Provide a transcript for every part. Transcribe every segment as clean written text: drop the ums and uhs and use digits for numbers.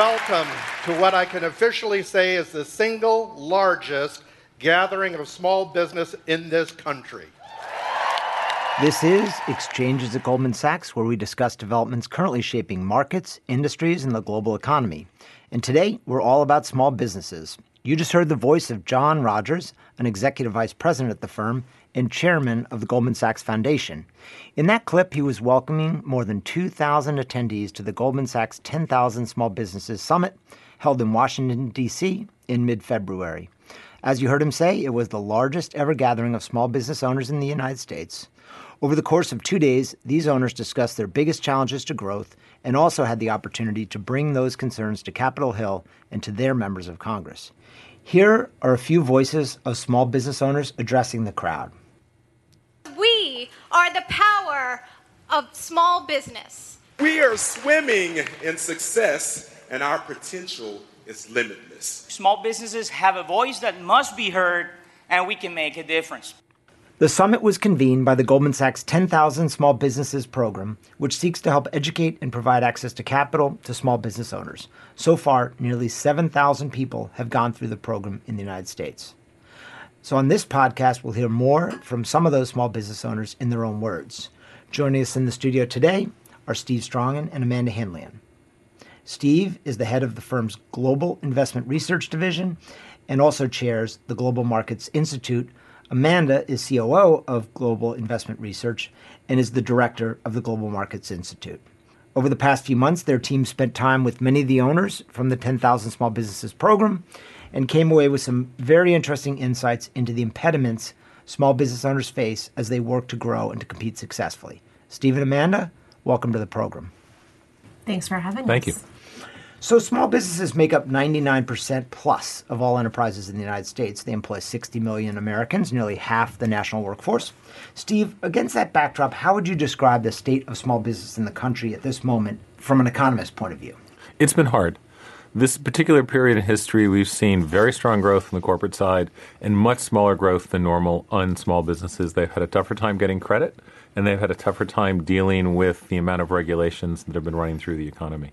welcome to what I can officially say is the single largest gathering of small business in this country. This is Exchanges at Goldman Sachs, where we discuss developments currently shaping markets, industries, and the global economy. And today, we're all about small businesses. You just heard the voice of John Rogers, an executive vice president at the firm and chairman of the Goldman Sachs Foundation. In that clip, he was welcoming more than 2,000 attendees to the Goldman Sachs 10,000 Small Businesses Summit, held in Washington, D.C. in mid-February. As you heard him say, it was the largest ever gathering of small business owners in the United States. Over the course of 2 days, these owners discussed their biggest challenges to growth and also had the opportunity to bring those concerns to Capitol Hill and to their members of Congress. Here are a few voices of small business owners addressing the crowd. We are the power of small business. We are swimming in success, and our potential is limitless. Small businesses have a voice that must be heard, and we can make a difference. The summit was convened by the Goldman Sachs 10,000 Small Businesses Program, which seeks to help educate and provide access to capital to small business owners. So far, nearly 7,000 people have gone through the program in the United States. So on this podcast, we'll hear more from some of those small business owners in their own words. Joining us in the studio today are Steve Strongin and Amanda Henlian. Steve is the head of the firm's Global Investment Research Division and also chairs the Global Markets Institute. Amanda is COO of Global Investment Research and is the director of the Global Markets Institute. Over the past few months, their team spent time with many of the owners from the 10,000 Small Businesses Program and came away with some very interesting insights into the impediments small business owners face as they work to grow and to compete successfully. Steve and Amanda, welcome to the program. Thanks for having us. Thank you. So small businesses make up 99% plus of all enterprises in the United States. They employ 60 million Americans, nearly half the national workforce. Steve, against that backdrop, how would you describe the state of small business in the country at this moment from an economist's point of view? It's been hard. This particular period in history, we've seen very strong growth on the corporate side and much smaller growth than normal on small businesses. They've had a tougher time getting credit, and they've had a tougher time dealing with the amount of regulations that have been running through the economy.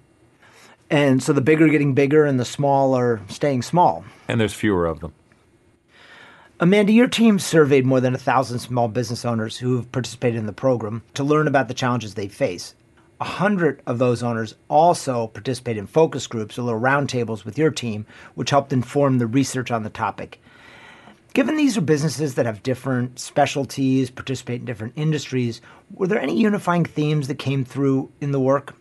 And so the big are getting bigger and the small are staying small. And there's fewer of them. Amanda, your team surveyed more than 1,000 small business owners who have participated in the program to learn about the challenges they face. 100 of those owners also participated in focus groups or little roundtables with your team, which helped inform the research on the topic. Given these are businesses that have different specialties, participate in different industries, were there any unifying themes that came through in the work?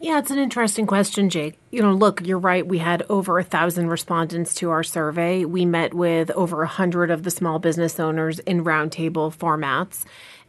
Yeah, it's an interesting question, Jake. You know, look, you're right. We had over 1,000 respondents to our survey. We met with over 100 of the small business owners in roundtable formats.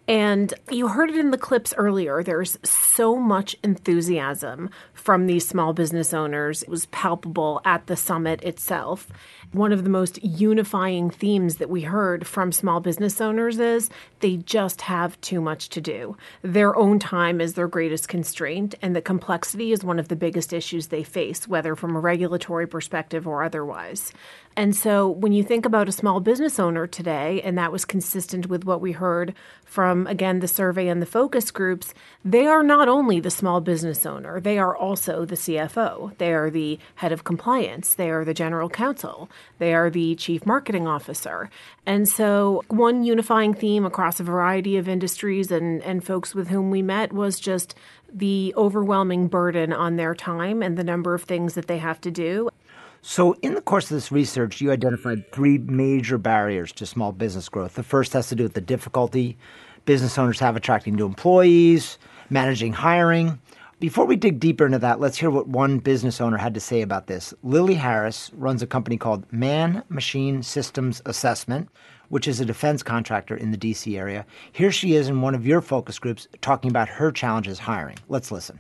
And you heard it in the clips earlier. There's so much enthusiasm from these small business owners. It was palpable at the summit itself. One of the most unifying themes that we heard from small business owners is they just have too much to do. Their own time is their greatest constraint, and the complexity is one of the biggest issues they face, whether from a regulatory perspective or otherwise. And so when you think about a small business owner today, and that was consistent with what we heard from, again, the survey and the focus groups, they are not only the small business owner, they are also the CFO. They are the head of compliance. They are the general counsel. They are the chief marketing officer. And so one unifying theme across a variety of industries and folks with whom we met was just the overwhelming burden on their time and the number of things that they have to do. So in the course of this research, you identified three major barriers to small business growth. The first has to do with the difficulty business owners have attracting new employees, managing hiring. Before we dig deeper into that, let's hear what one business owner had to say about this. Lily Harris runs a company called Man Machine Systems Assessment, which is a defense contractor in the D.C. area. Here she is in one of your focus groups talking about her challenges hiring. Let's listen.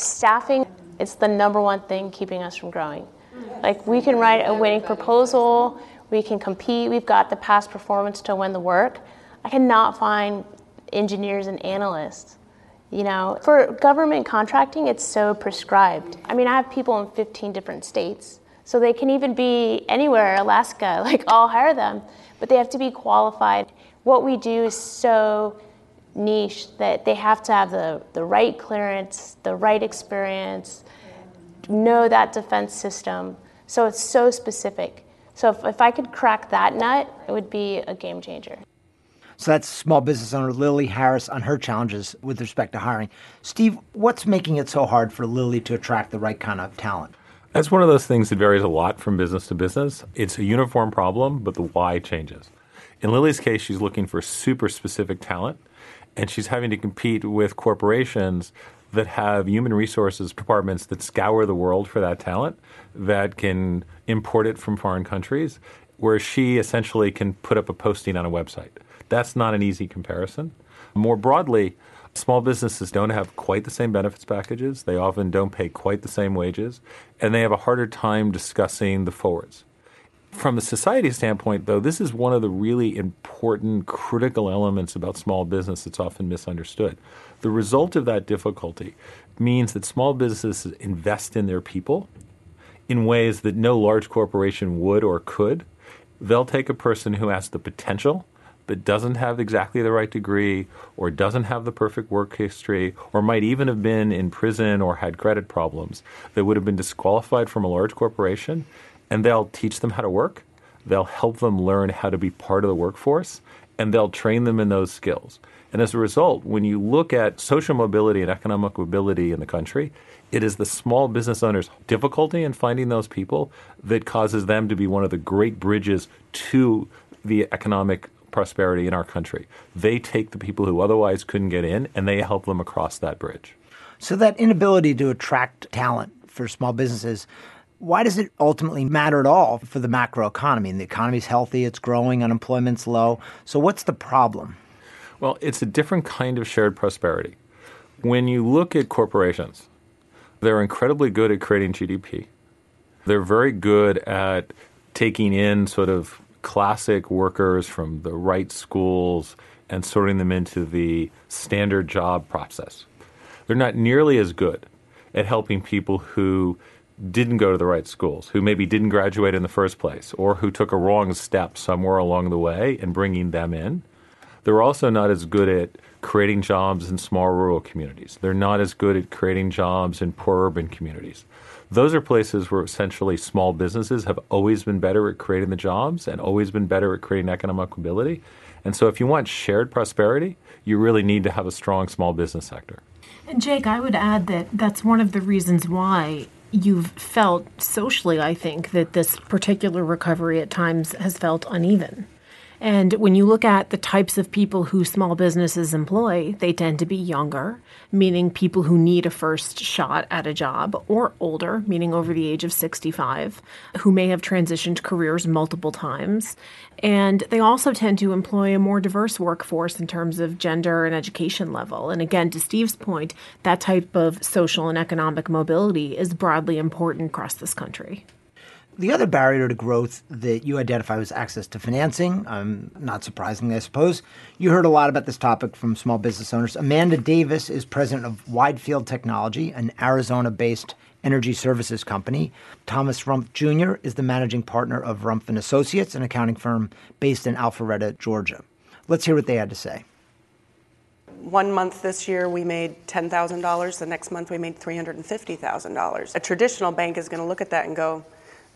Staffing, it's the number one thing keeping us from growing. Like, we can write a winning proposal, we can compete, we've got the past performance to win the work. I cannot find engineers and analysts. You know, for government contracting, it's so prescribed. I mean, I have people in 15 different states, so they can even be anywhere, Alaska, like, I'll hire them, but they have to be qualified. What we do is so niche that they have to have the right clearance, the right experience, know that defense system. So it's so specific. So if I could crack that nut, it would be a game changer. So that's small business owner Lily Harris on her challenges with respect to hiring. Steve, what's making it so hard for Lily to attract the right kind of talent? That's one of those things that varies a lot from business to business. It's a uniform problem, but the why changes. In Lily's case, she's looking for super specific talent, and she's having to compete with corporations that have human resources departments that scour the world for that talent, that can import it from foreign countries, where she essentially can put up a posting on a website. That's not an easy comparison. More broadly, small businesses don't have quite the same benefits packages. They often don't pay quite the same wages, and they have a harder time discussing the forwards. From a society standpoint, though, this is one of the really important, critical elements about small business that's often misunderstood. The result of that difficulty means that small businesses invest in their people in ways that no large corporation would or could. They'll take a person who has the potential but doesn't have exactly the right degree or doesn't have the perfect work history or might even have been in prison or had credit problems that would have been disqualified from a large corporation, and they'll teach them how to work, they'll help them learn how to be part of the workforce, and they'll train them in those skills. And as a result, when you look at social mobility and economic mobility in the country, it is the small business owners' difficulty in finding those people that causes them to be one of the great bridges to the economic prosperity in our country. They take the people who otherwise couldn't get in, and they help them across that bridge. So that inability to attract talent for small businesses, why does it ultimately matter at all for the macro economy? And the economy's healthy, it's growing, unemployment's low. So what's the problem? Well, it's a different kind of shared prosperity. When you look at corporations, they're incredibly good at creating GDP. They're very good at taking in sort of classic workers from the right schools and sorting them into the standard job process. They're not nearly as good at helping people who didn't go to the right schools, who maybe didn't graduate in the first place, or who took a wrong step somewhere along the way, and bringing them in. They're also not as good at creating jobs in small rural communities. They're not as good at creating jobs in poor urban communities. Those are places where essentially small businesses have always been better at creating the jobs and always been better at creating economic mobility. And so if you want shared prosperity, you really need to have a strong small business sector. And Jake, I would add that that's one of the reasons why you've felt socially, I think, that this particular recovery at times has felt uneven. And when you look at the types of people who small businesses employ, they tend to be younger, meaning people who need a first shot at a job, or older, meaning over the age of 65, who may have transitioned careers multiple times. And they also tend to employ a more diverse workforce in terms of gender and education level. And again, to Steve's point, that type of social and economic mobility is broadly important across this country. The other barrier to growth that you identify was access to financing. Not surprisingly, I suppose. You heard a lot about this topic from small business owners. Amanda Davis is president of Widefield Technology, an Arizona-based energy services company. Thomas Rumpf, Jr. is the managing partner of Rumpf & Associates, an accounting firm based in Alpharetta, Georgia. Let's hear what they had to say. 1 month this year we made $10,000. The next month we made $350,000. A traditional bank is going to look at that and go,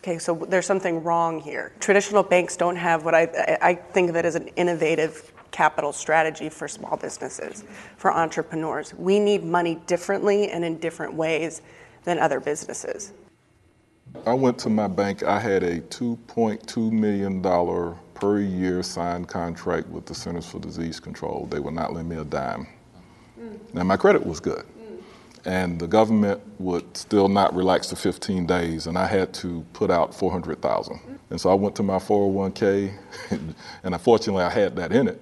okay, so there's something wrong here. Traditional banks don't have what I think of it as an innovative capital strategy for small businesses, for entrepreneurs. We need money differently and in different ways than other businesses. I went to my bank. I had a $2.2 million per year signed contract with the Centers for Disease Control. They would not lend me a dime. Now, my credit was good. And the government would still not relax to 15 days, and I had to put out $400,000. And so I went to my 401k, and unfortunately I had that in it,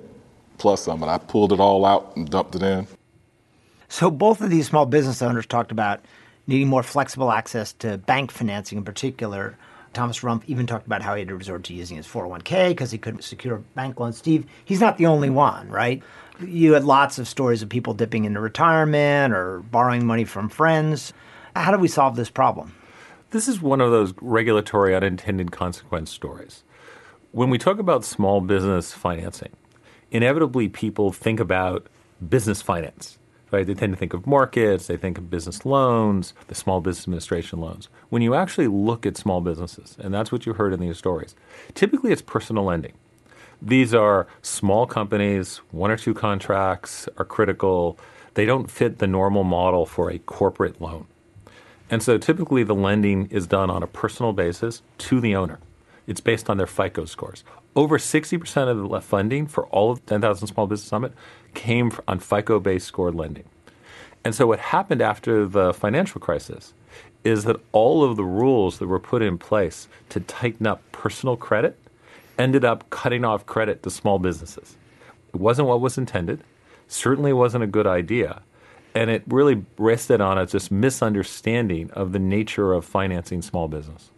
plus some, and I pulled it all out and dumped it in. So both of these small business owners talked about needing more flexible access to bank financing in particular. Thomas Rumpf even talked about how he had to resort to using his 401k because he couldn't secure a bank loan. Steve, he's not the only one, right? You had lots of stories of people dipping into retirement or borrowing money from friends. How do we solve this problem? This is one of those regulatory unintended consequence stories. When we talk about small business financing, inevitably people think about business finance. right? They tend to think of markets, they think of business loans, the Small Business Administration loans. When you actually look at small businesses, and that's what you heard in these stories, typically it's personal lending. These are small companies, one or two contracts are critical. They don't fit the normal model for a corporate loan. And so typically the lending is done on a personal basis to the owner. It's based on their FICO scores. Over 60% of the funding for all of 10,000 Small Business Summit came on FICO-based scored lending. And so what happened after the financial crisis is that all of the rules that were put in place to tighten up personal credit ended up cutting off credit to small businesses. It wasn't what was intended. Certainly wasn't a good idea. And it really rested on this misunderstanding of the nature of financing small business.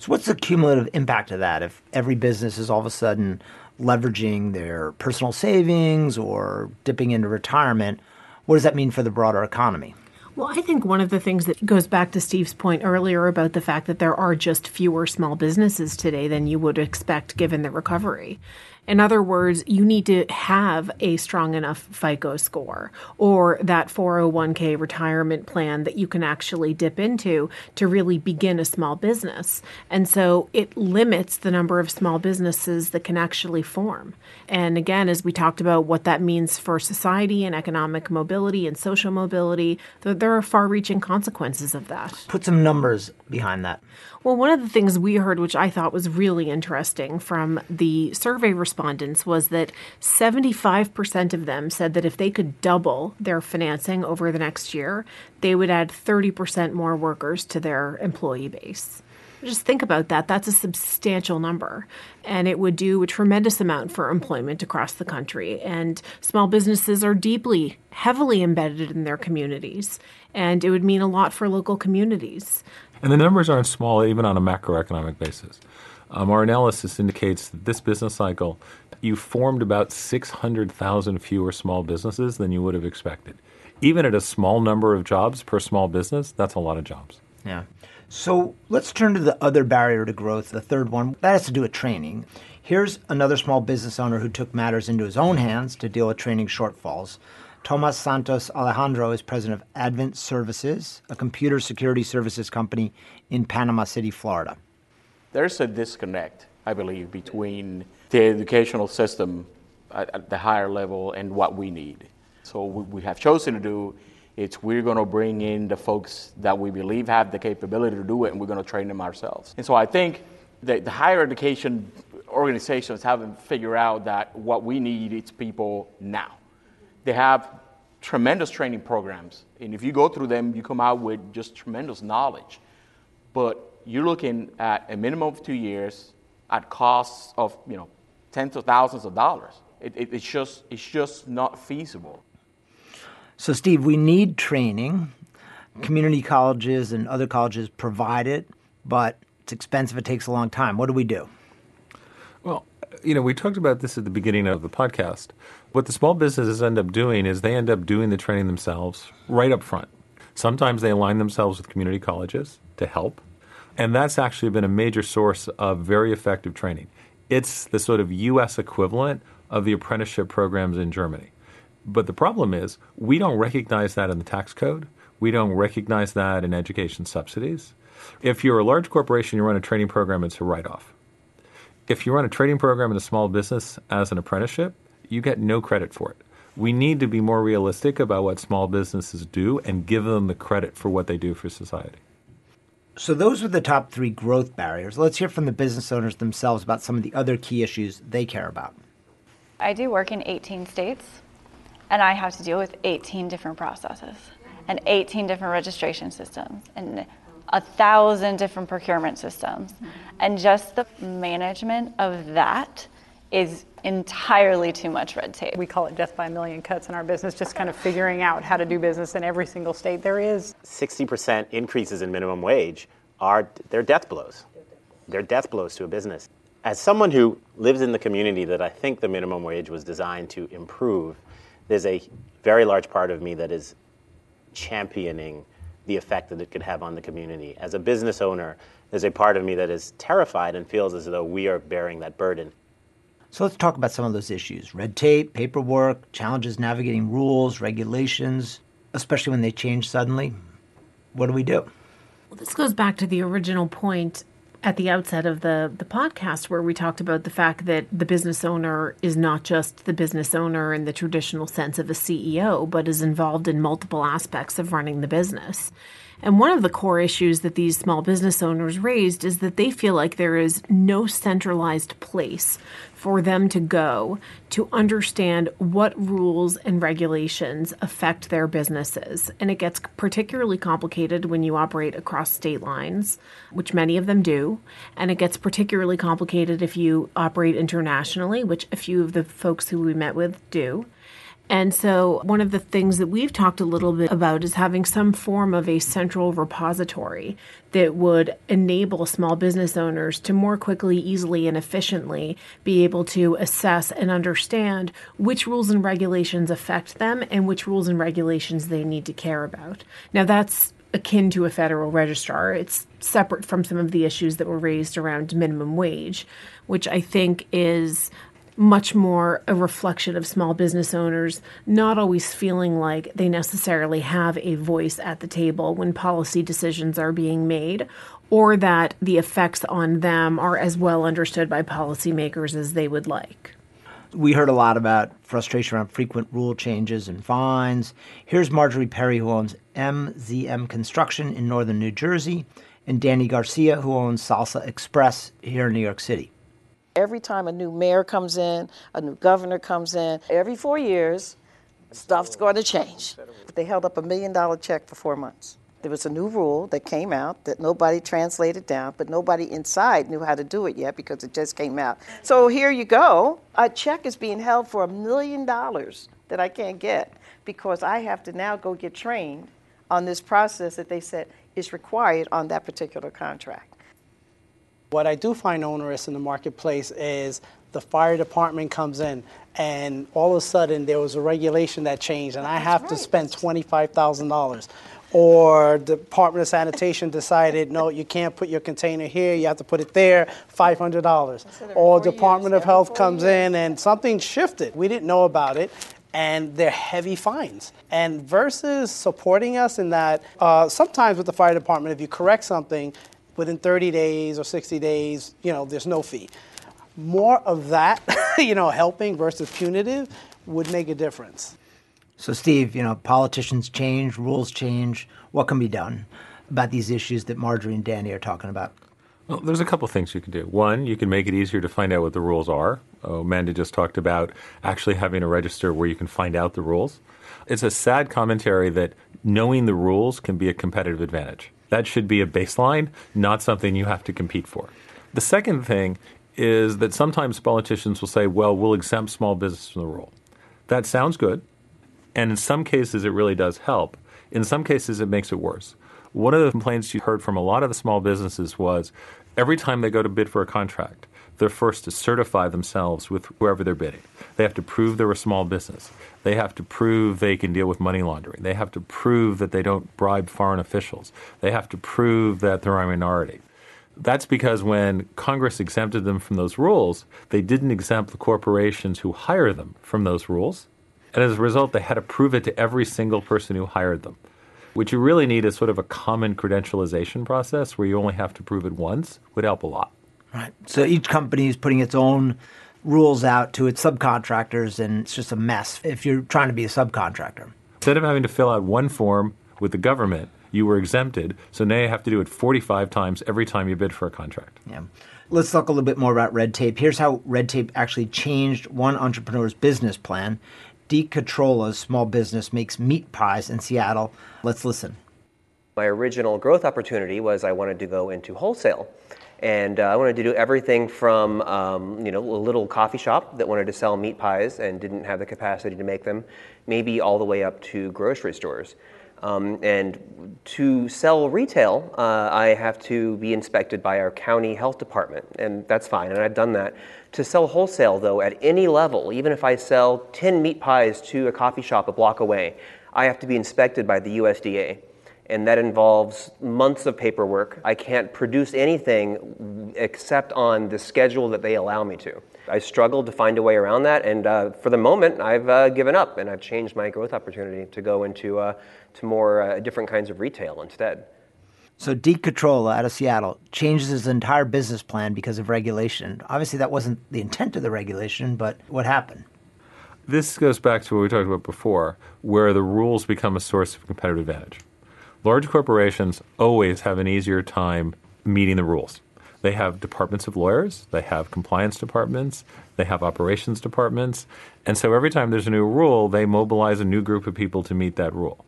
So what's the cumulative impact of that if every business is all of a sudden leveraging their personal savings or dipping into retirement? What does that mean for the broader economy? Well, I think one of the things that goes back to Steve's point earlier about the fact that there are just fewer small businesses today than you would expect given the recovery. In other words, you need to have a strong enough FICO score or that 401k retirement plan that you can actually dip into to really begin a small business. And so it limits the number of small businesses that can actually form. And again, as we talked about what that means for society and economic mobility and social mobility, there are far-reaching consequences of that. Put some numbers behind that. Well, one of the things we heard, which I thought was really interesting from the survey respondents, was that 75% of them said that if they could double their financing over the next year, they would add 30% more workers to their employee base. Just think about that. That's a substantial number. And it would do a tremendous amount for employment across the country. And small businesses are deeply, heavily embedded in their communities. And it would mean a lot for local communities. And the numbers aren't small, even on a macroeconomic basis. Our analysis indicates that this business cycle, you formed about 600,000 fewer small businesses than you would have expected. Even at a small number of jobs per small business, that's a lot of jobs. Yeah. So let's turn to the other barrier to growth, the third one. That has to do with training. Here's another small business owner who took matters into his own hands to deal with training shortfalls. Tomas Santos Alejandro is president of Advent Services, a computer security services company in Panama City, Florida. There's a disconnect, I believe, between the educational system at the higher level and what we need. So what we have chosen to do is we're going to bring in the folks that we believe have the capability to do it, and we're going to train them ourselves. And so I think that the higher education organizations haven't figured out that what we need is people now. They have tremendous training programs, and if you go through them, you come out with just tremendous knowledge. But you're looking at a minimum of 2 years at costs of, tens of thousands of dollars. It's just not feasible. So, Steve, we need training. Community colleges and other colleges provide it, but it's expensive. It takes a long time. What do we do? Well, we talked about this at the beginning of the podcast. What the small businesses end up doing is they end up doing the training themselves right up front. Sometimes they align themselves with community colleges to help. And that's actually been a major source of very effective training. It's the sort of U.S. equivalent of the apprenticeship programs in Germany. But the problem is we don't recognize that in the tax code. We don't recognize that in education subsidies. If you're a large corporation, you run a training program, it's a write-off. If you run a training program in a small business as an apprenticeship, you get no credit for it. We need to be more realistic about what small businesses do and give them the credit for what they do for society. So those are the top three growth barriers. Let's hear from the business owners themselves about some of the other key issues they care about. I do work in 18 states, and I have to deal with 18 different processes and 18 different registration systems and 1,000 different procurement systems. And just the management of that is entirely too much red tape. We call it death by a million cuts in our business, just kind of figuring out how to do business in every single state there is. 60% increases in minimum wage they're death blows. They're death blows to a business. As someone who lives in the community that I think the minimum wage was designed to improve, there's a very large part of me that is championing the effect that it could have on the community. As a business owner, there's a part of me that is terrified and feels as though we are bearing that burden. So let's talk about some of those issues. Red tape, paperwork, challenges navigating rules, regulations, especially when they change suddenly, what do we do? Well, this goes back to the original point at the outset of the podcast where we talked about the fact that the business owner is not just the business owner in the traditional sense of a CEO, but is involved in multiple aspects of running the business. And one of the core issues that these small business owners raised is that they feel like there is no centralized place for them to go to understand what rules and regulations affect their businesses. And it gets particularly complicated when you operate across state lines, which many of them do. And it gets particularly complicated if you operate internationally, which a few of the folks who we met with do. And so one of the things that we've talked a little bit about is having some form of a central repository that would enable small business owners to more quickly, easily, and efficiently be able to assess and understand which rules and regulations affect them and which rules and regulations they need to care about. Now, that's akin to a federal registrar. It's separate from some of the issues that were raised around minimum wage, which I think is much more a reflection of small business owners not always feeling like they necessarily have a voice at the table when policy decisions are being made, or that the effects on them are as well understood by policymakers as they would like. We heard a lot about frustration around frequent rule changes and fines. Here's Marjorie Perry, who owns MZM Construction in northern New Jersey, and Danny Garcia, who owns Salsa Express here in New York City. Every time a new mayor comes in, a new governor comes in, every 4 years, stuff's going to change. But they held up $1 million check for 4 months. There was a new rule that came out that nobody translated down, but nobody inside knew how to do it yet because it just came out. So here you go. A check is being held for $1 million that I can't get because I have to now go get trained on this process that they said is required on that particular contract. What I do find onerous in the marketplace is the fire department comes in and all of a sudden there was a regulation that changed and I have to spend $25,000. Or the Department of Sanitation decided, no, you can't put your container here, you have to put it there, $500. Or Department of Health comes in and something shifted. We didn't know about it. And they're heavy fines. And versus supporting us in that, sometimes with the fire department, if you correct something, within 30 days or 60 days, there's no fee. More of that, helping versus punitive would make a difference. So, Steve, politicians change, rules change. What can be done about these issues that Marjorie and Danny are talking about? Well, there's a couple things you can do. One, you can make it easier to find out what the rules are. Amanda just talked about actually having a register where you can find out the rules. It's a sad commentary that knowing the rules can be a competitive advantage. That should be a baseline, not something you have to compete for. The second thing is that sometimes politicians will say, well, we'll exempt small business from the rule. That sounds good. And in some cases, it really does help. In some cases, it makes it worse. One of the complaints you heard from a lot of the small businesses was every time they go to bid for a contract, they're first to certify themselves with whoever they're bidding. They have to prove they're a small business. They have to prove they can deal with money laundering. They have to prove that they don't bribe foreign officials. They have to prove that they're a minority. That's because when Congress exempted them from those rules, they didn't exempt the corporations who hire them from those rules. And as a result, they had to prove it to every single person who hired them. What you really need is sort of a common credentialization process where you only have to prove it once would help a lot. Right. So each company is putting its own rules out to its subcontractors, and it's just a mess if you're trying to be a subcontractor. Instead of having to fill out one form with the government, you were exempted, so now you have to do it 45 times every time you bid for a contract. Yeah. Let's talk a little bit more about red tape. Here's how red tape actually changed one entrepreneur's business plan. Deke Catrola's small business makes meat pies in Seattle. Let's listen. My original growth opportunity was I wanted to go into wholesale. And I wanted to do everything from, a little coffee shop that wanted to sell meat pies and didn't have the capacity to make them, maybe all the way up to grocery stores. And to sell retail, I have to be inspected by our county health department, and that's fine, and I've done that. To sell wholesale, though, at any level, even if I sell 10 meat pies to a coffee shop a block away, I have to be inspected by the USDA. and that involves months of paperwork. I can't produce anything except on the schedule that they allow me to. I struggled to find a way around that, and for the moment, I've given up, and I've changed my growth opportunity to go into to more different kinds of retail instead. So Deke Catrola out of Seattle changes his entire business plan because of regulation. Obviously, that wasn't the intent of the regulation, but what happened? This goes back to what we talked about before, where the rules become a source of competitive advantage. Large corporations always have an easier time meeting the rules. They have departments of lawyers, they have compliance departments, they have operations departments, and so every time there's a new rule, they mobilize a new group of people to meet that rule.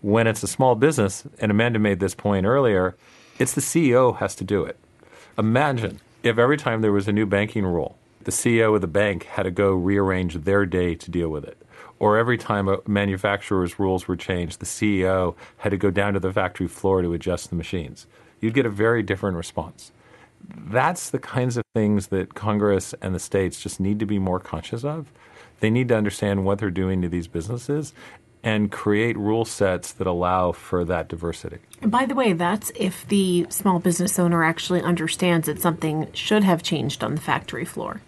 When it's a small business, and Amanda made this point earlier, it's the CEO has to do it. Imagine if every time there was a new banking rule, the CEO of the bank had to go rearrange their day to deal with it. Or every time a manufacturer's rules were changed, the CEO had to go down to the factory floor to adjust the machines. You'd get a very different response. That's the kinds of things that Congress and the states just need to be more conscious of. They need to understand what they're doing to these businesses and create rule sets that allow for that diversity. And by the way, that's if the small business owner actually understands that something should have changed on the factory floor.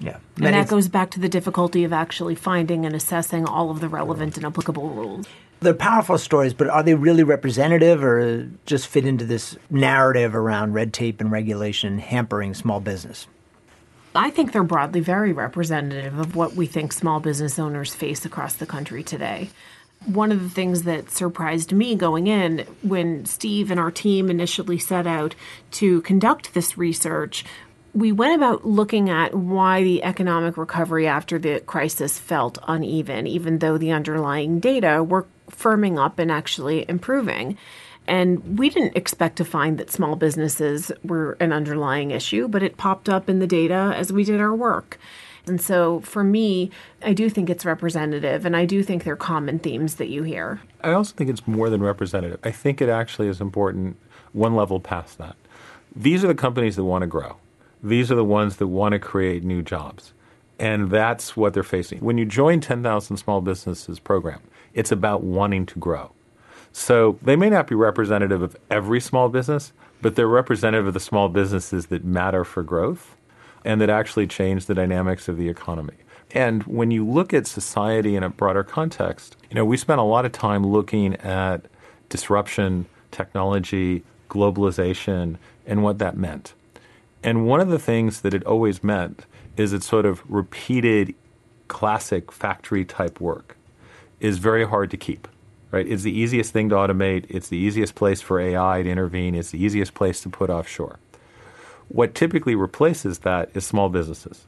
Yeah. And that goes back to the difficulty of actually finding and assessing all of the relevant and applicable rules. They're powerful stories, but are they really representative or just fit into this narrative around red tape and regulation hampering small business? I think they're broadly very representative of what we think small business owners face across the country today. One of the things that surprised me going in when Steve and our team initially set out to conduct this research, we went about looking at why the economic recovery after the crisis felt uneven, even though the underlying data were firming up and actually improving. And we didn't expect to find that small businesses were an underlying issue, but it popped up in the data as we did our work. And so for me, I do think it's representative, and I do think there are common themes that you hear. I also think it's more than representative. I think it actually is important one level past that. These are the companies that want to grow. These are the ones that want to create new jobs. And that's what they're facing. When you join 10,000 Small Businesses program, it's about wanting to grow. So they may not be representative of every small business, but they're representative of the small businesses that matter for growth and that actually change the dynamics of the economy. And when you look at society in a broader context, we spent a lot of time looking at disruption, technology, globalization, and what that meant. And one of the things that it always meant is it sort of repeated classic factory-type work is very hard to keep, right? It's the easiest thing to automate. It's the easiest place for AI to intervene. It's the easiest place to put offshore. What typically replaces that is small businesses.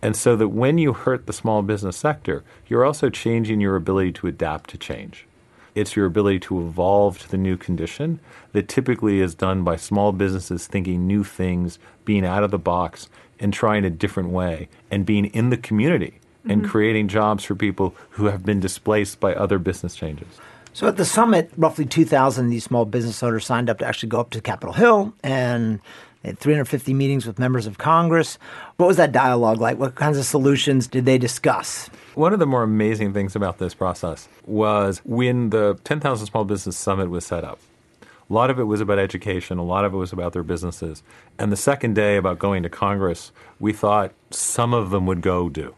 And so that when you hurt the small business sector, you're also changing your ability to adapt to change. It's your ability to evolve to the new condition that typically is done by small businesses thinking new things, being out of the box and trying a different way and being in the community and creating jobs for people who have been displaced by other business changes. So at the summit, roughly 2,000 of these small business owners signed up to actually go up to Capitol Hill, and they had 350 meetings with members of Congress. What was that dialogue like? What kinds of solutions did they discuss? One of the more amazing things about this process was when the 10,000 Small Business Summit was set up, a lot of it was about education, a lot of it was about their businesses. And the second day about going to Congress, we thought some of them would go do.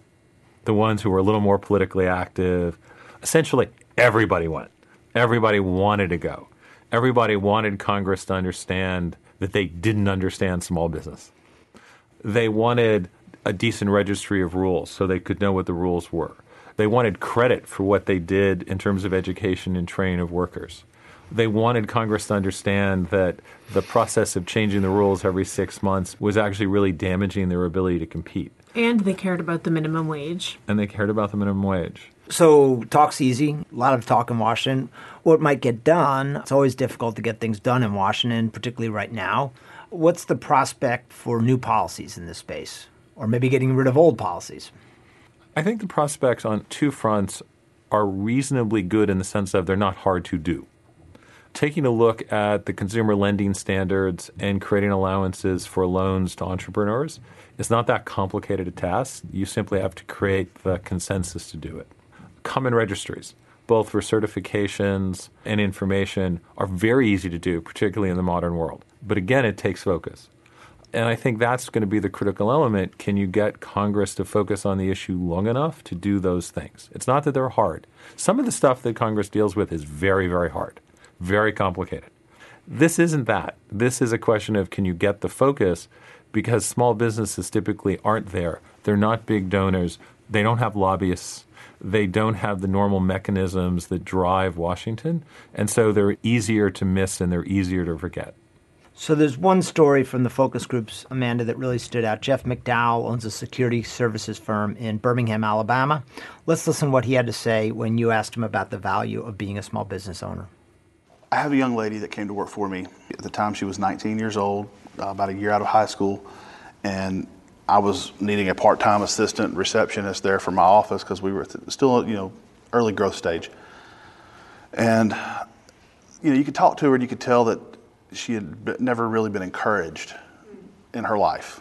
The ones who were a little more politically active. Essentially, everybody went. Everybody wanted to go. Everybody wanted Congress to understand that they didn't understand small business. They wanted a decent registry of rules so they could know what the rules were. They wanted credit for what they did in terms of education and training of workers. They wanted Congress to understand that the process of changing the rules every 6 months was actually really damaging their ability to compete. And they cared about the minimum wage. So talk's easy. A lot of talk in Washington. What might get done? It's always difficult to get things done in Washington, particularly right now. What's the prospect for new policies in this space? Or maybe getting rid of old policies? I think the prospects on two fronts are reasonably good in the sense of they're not hard to do. Taking a look at the consumer lending standards and creating allowances for loans to entrepreneurs is not that complicated a task. You simply have to create the consensus to do it. Common registries. both for certifications and information, are very easy to do, particularly in the modern world. But again, it takes focus. And I think that's going to be the critical element. Can you get Congress to focus on the issue long enough to do those things? It's not that they're hard. Some of the stuff that Congress deals with is very, very hard, very complicated. This isn't that. This is a question of, can you get the focus? Because small businesses typically aren't there. They're not big donors. They don't have lobbyists. They don't have the normal mechanisms that drive Washington. And so they're easier to miss and they're easier to forget. So there's one story from the focus groups, Amanda, that really stood out. Jeff McDowell owns a security services firm in Birmingham, Alabama. Let's listen to what he had to say when you asked him about the value of being a small business owner. I have a young lady that came to work for me. At the time, she was 19 years old, about a year out of high school, and I was needing a part-time assistant receptionist there for my office because we were still, early growth stage. And, you could talk to her and you could tell that she had never really been encouraged in her life.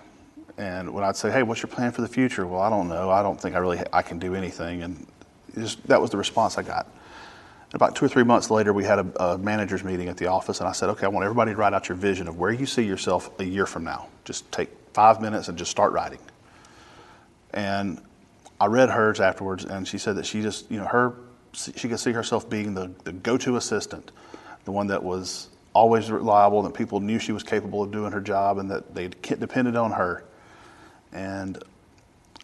And when I'd say, hey, what's your plan for the future? Well, I don't know. I don't think I can do anything. And that was the response I got. And about 2 or 3 months later, we had a manager's meeting at the office. And I said, okay, I want everybody to write out your vision of where you see yourself a year from now. Just take 5 minutes and just start writing. And I read hers afterwards. And she said that she just, she could see herself being the go-to assistant, the one that was always reliable, that people knew she was capable of doing her job and that they depended on her. And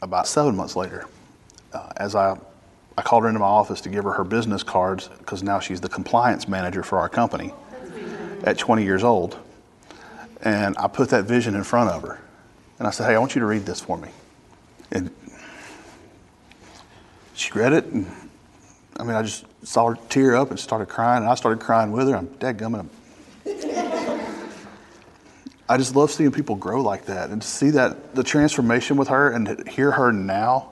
about 7 months later, as I called her into my office to give her her business cards, because now she's the compliance manager for our company at 20 years old. And I put that vision in front of her. And I said, hey, I want you to read this for me. And she read it, and I just saw her tear up and started crying, and I started crying with her. I'm dadgumming. I just love seeing people grow like that and to see that the transformation with her and to hear her now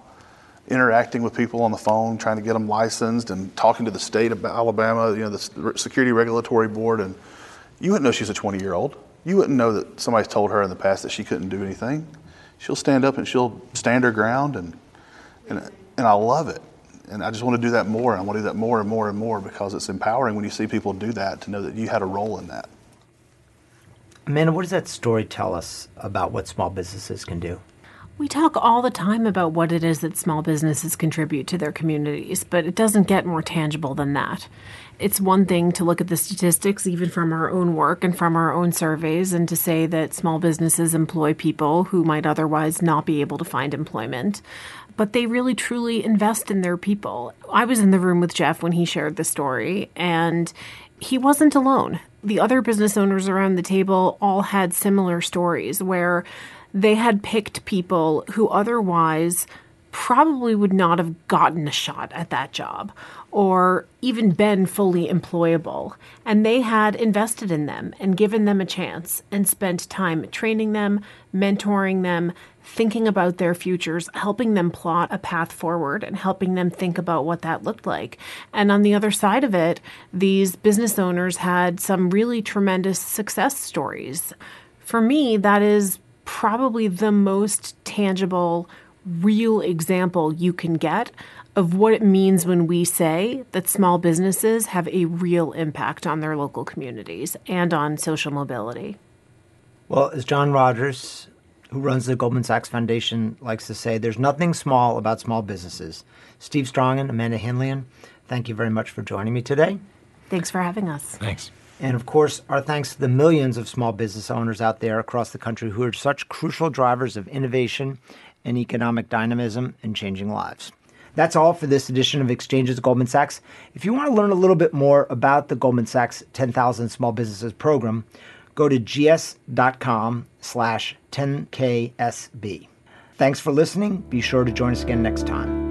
interacting with people on the phone, trying to get them licensed and talking to the state of Alabama, the Security Regulatory Board. And you wouldn't know she's a 20-year-old. You wouldn't know that somebody's told her in the past that she couldn't do anything. She'll stand up and she'll stand her ground, and I love it. And I just want to do that more, and I want to do that more and more and more, because it's empowering when you see people do that, to know that you had a role in that. Amanda, what does that story tell us about what small businesses can do? We talk all the time about what it is that small businesses contribute to their communities, but it doesn't get more tangible than that. It's one thing to look at the statistics, even from our own work and from our own surveys, and to say that small businesses employ people who might otherwise not be able to find employment. But they really, truly invest in their people. I was in the room with Jeff when he shared the story, and he wasn't alone. The other business owners around the table all had similar stories where they had picked people who otherwise probably would not have gotten a shot at that job or even been fully employable. And they had invested in them and given them a chance and spent time training them, mentoring them, thinking about their futures, helping them plot a path forward and helping them think about what that looked like. And on the other side of it, these business owners had some really tremendous success stories. For me, that is probably the most tangible, real example you can get of what it means when we say that small businesses have a real impact on their local communities and on social mobility. Well, as John Rogers, who runs the Goldman Sachs Foundation, likes to say, there's nothing small about small businesses. Steve Strongin, Amanda Henlian, thank you very much for joining me today. Thanks for having us. Thanks. And of course, our thanks to the millions of small business owners out there across the country who are such crucial drivers of innovation and economic dynamism and changing lives. That's all for this edition of Exchanges Goldman Sachs. If you want to learn a little bit more about the Goldman Sachs 10,000 Small Businesses Program, go to gs.com/10KSB. Thanks for listening. Be sure to join us again next time.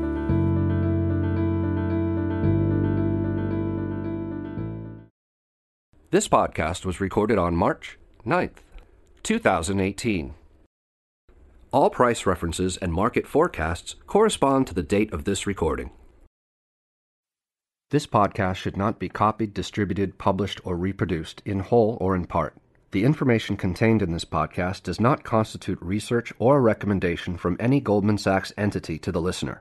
This podcast was recorded on March 9th, 2018. All price references and market forecasts correspond to the date of this recording. This podcast should not be copied, distributed, published, or reproduced, in whole or in part. The information contained in this podcast does not constitute research or a recommendation from any Goldman Sachs entity to the listener.